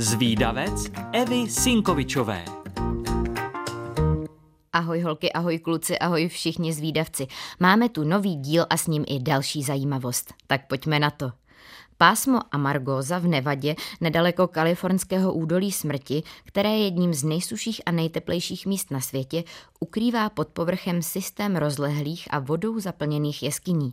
Zvídavec Evy Sinkovičové. Ahoj holky, ahoj kluci, ahoj všichni zvídavci. Máme tu nový díl a s ním i další zajímavost. Tak pojďme na to. Pásmo Amargosa v Nevadě, nedaleko kalifornského údolí smrti, které je jedním z nejsuších a nejteplejších míst na světě, ukrývá pod povrchem systém rozlehlých a vodou zaplněných jeskyní.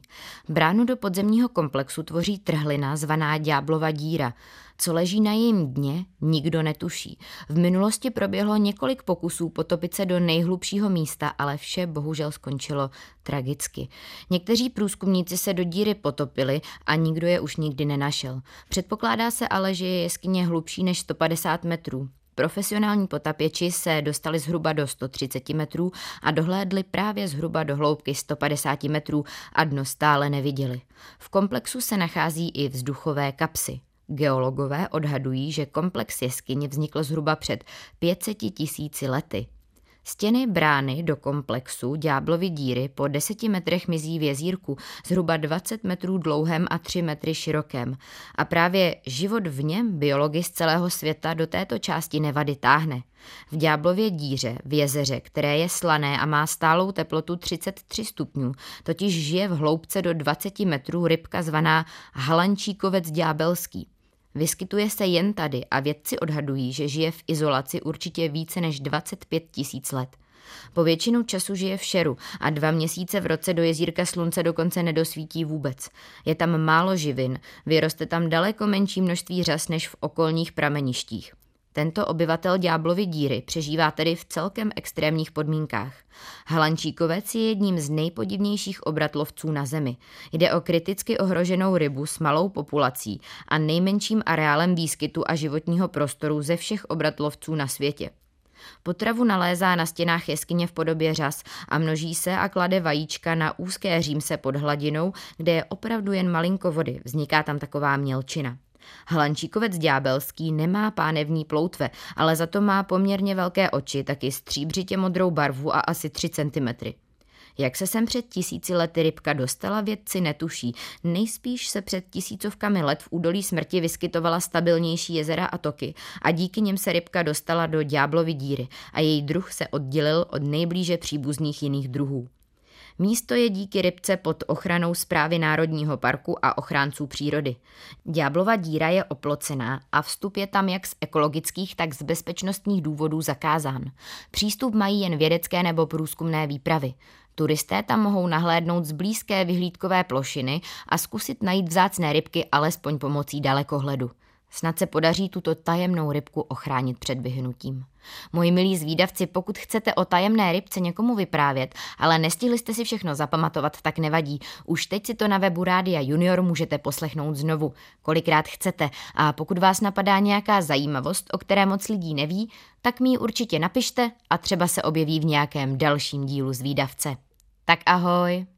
Bránu do podzemního komplexu tvoří trhlina zvaná Ďáblova díra. Co leží na jejím dně, nikdo netuší. V minulosti proběhlo několik pokusů potopit se do nejhlubšího místa, ale vše bohužel skončilo tragicky. Někteří průzkumníci se do díry potopili a nikdo je už nikdy nenašel. Předpokládá se ale, že je jeskyně hlubší než 150 metrů. Profesionální potapěči se dostali zhruba do 130 metrů a dohlédli právě zhruba do hloubky 150 metrů a dno stále neviděli. V komplexu se nachází i vzduchové kapsy. Geologové odhadují, že komplex jeskyně vznikl zhruba před 500 000 lety. Stěny brány do komplexu Ďáblovy díry po 10 metrech mizí v jezírku, zhruba 20 metrů dlouhém a 3 metry širokém. A právě život v něm biology z celého světa do této části Nevady táhne. V Ďáblově díře, v jezeře, které je slané a má stálou teplotu 33 stupňů, totiž žije v hloubce do 20 metrů rybka zvaná Halančíkovec ďábelský. Vyskytuje se jen tady a vědci odhadují, že žije v izolaci určitě více než 25 000 let. Po většinu času žije v šeru a 2 měsíce v roce do jezírka slunce dokonce nedosvítí vůbec. Je tam málo živin, vyroste tam daleko menší množství řas než v okolních prameništích. Tento obyvatel Ďáblovy díry přežívá tedy v celkem extrémních podmínkách. Halančíkovec je jedním z nejpodivnějších obratlovců na Zemi. Jde o kriticky ohroženou rybu s malou populací a nejmenším areálem výskytu a životního prostoru ze všech obratlovců na světě. Potravu nalézá na stěnách jeskyně v podobě řas a množí se a klade vajíčka na úzké římse pod hladinou, kde je opravdu jen malinko vody, vzniká tam taková mělčina. Halančíkovec ďábelský nemá pánevní ploutve, ale za to má poměrně velké oči, taky stříbřitě modrou barvu a asi 3 cm. Jak se sem před 1000 lety rybka dostala, vědci netuší. Nejspíš se před 1000 let v údolí smrti vyskytovala stabilnější jezera a toky a díky něm se rybka dostala do Ďáblovy díry a její druh se oddělil od nejblíže příbuzných jiných druhů. Místo je díky rybce pod ochranou Správy národního parku a ochránců přírody. Ďáblova díra je oplocená a vstup je tam jak z ekologických, tak z bezpečnostních důvodů zakázán. Přístup mají jen vědecké nebo průzkumné výpravy. Turisté tam mohou nahlédnout z blízké vyhlídkové plošiny a zkusit najít vzácné rybky alespoň pomocí dalekohledu. Snad se podaří tuto tajemnou rybku ochránit před vyhnutím. Moji milí zvídavci, pokud chcete o tajemné rybce někomu vyprávět, ale nestihli jste si všechno zapamatovat, tak nevadí. Už teď si to na webu Rádia Junior můžete poslechnout znovu, kolikrát chcete. A pokud vás napadá nějaká zajímavost, o které moc lidí neví, tak mi ji určitě napište a třeba se objeví v nějakém dalším dílu zvídavce. Tak ahoj!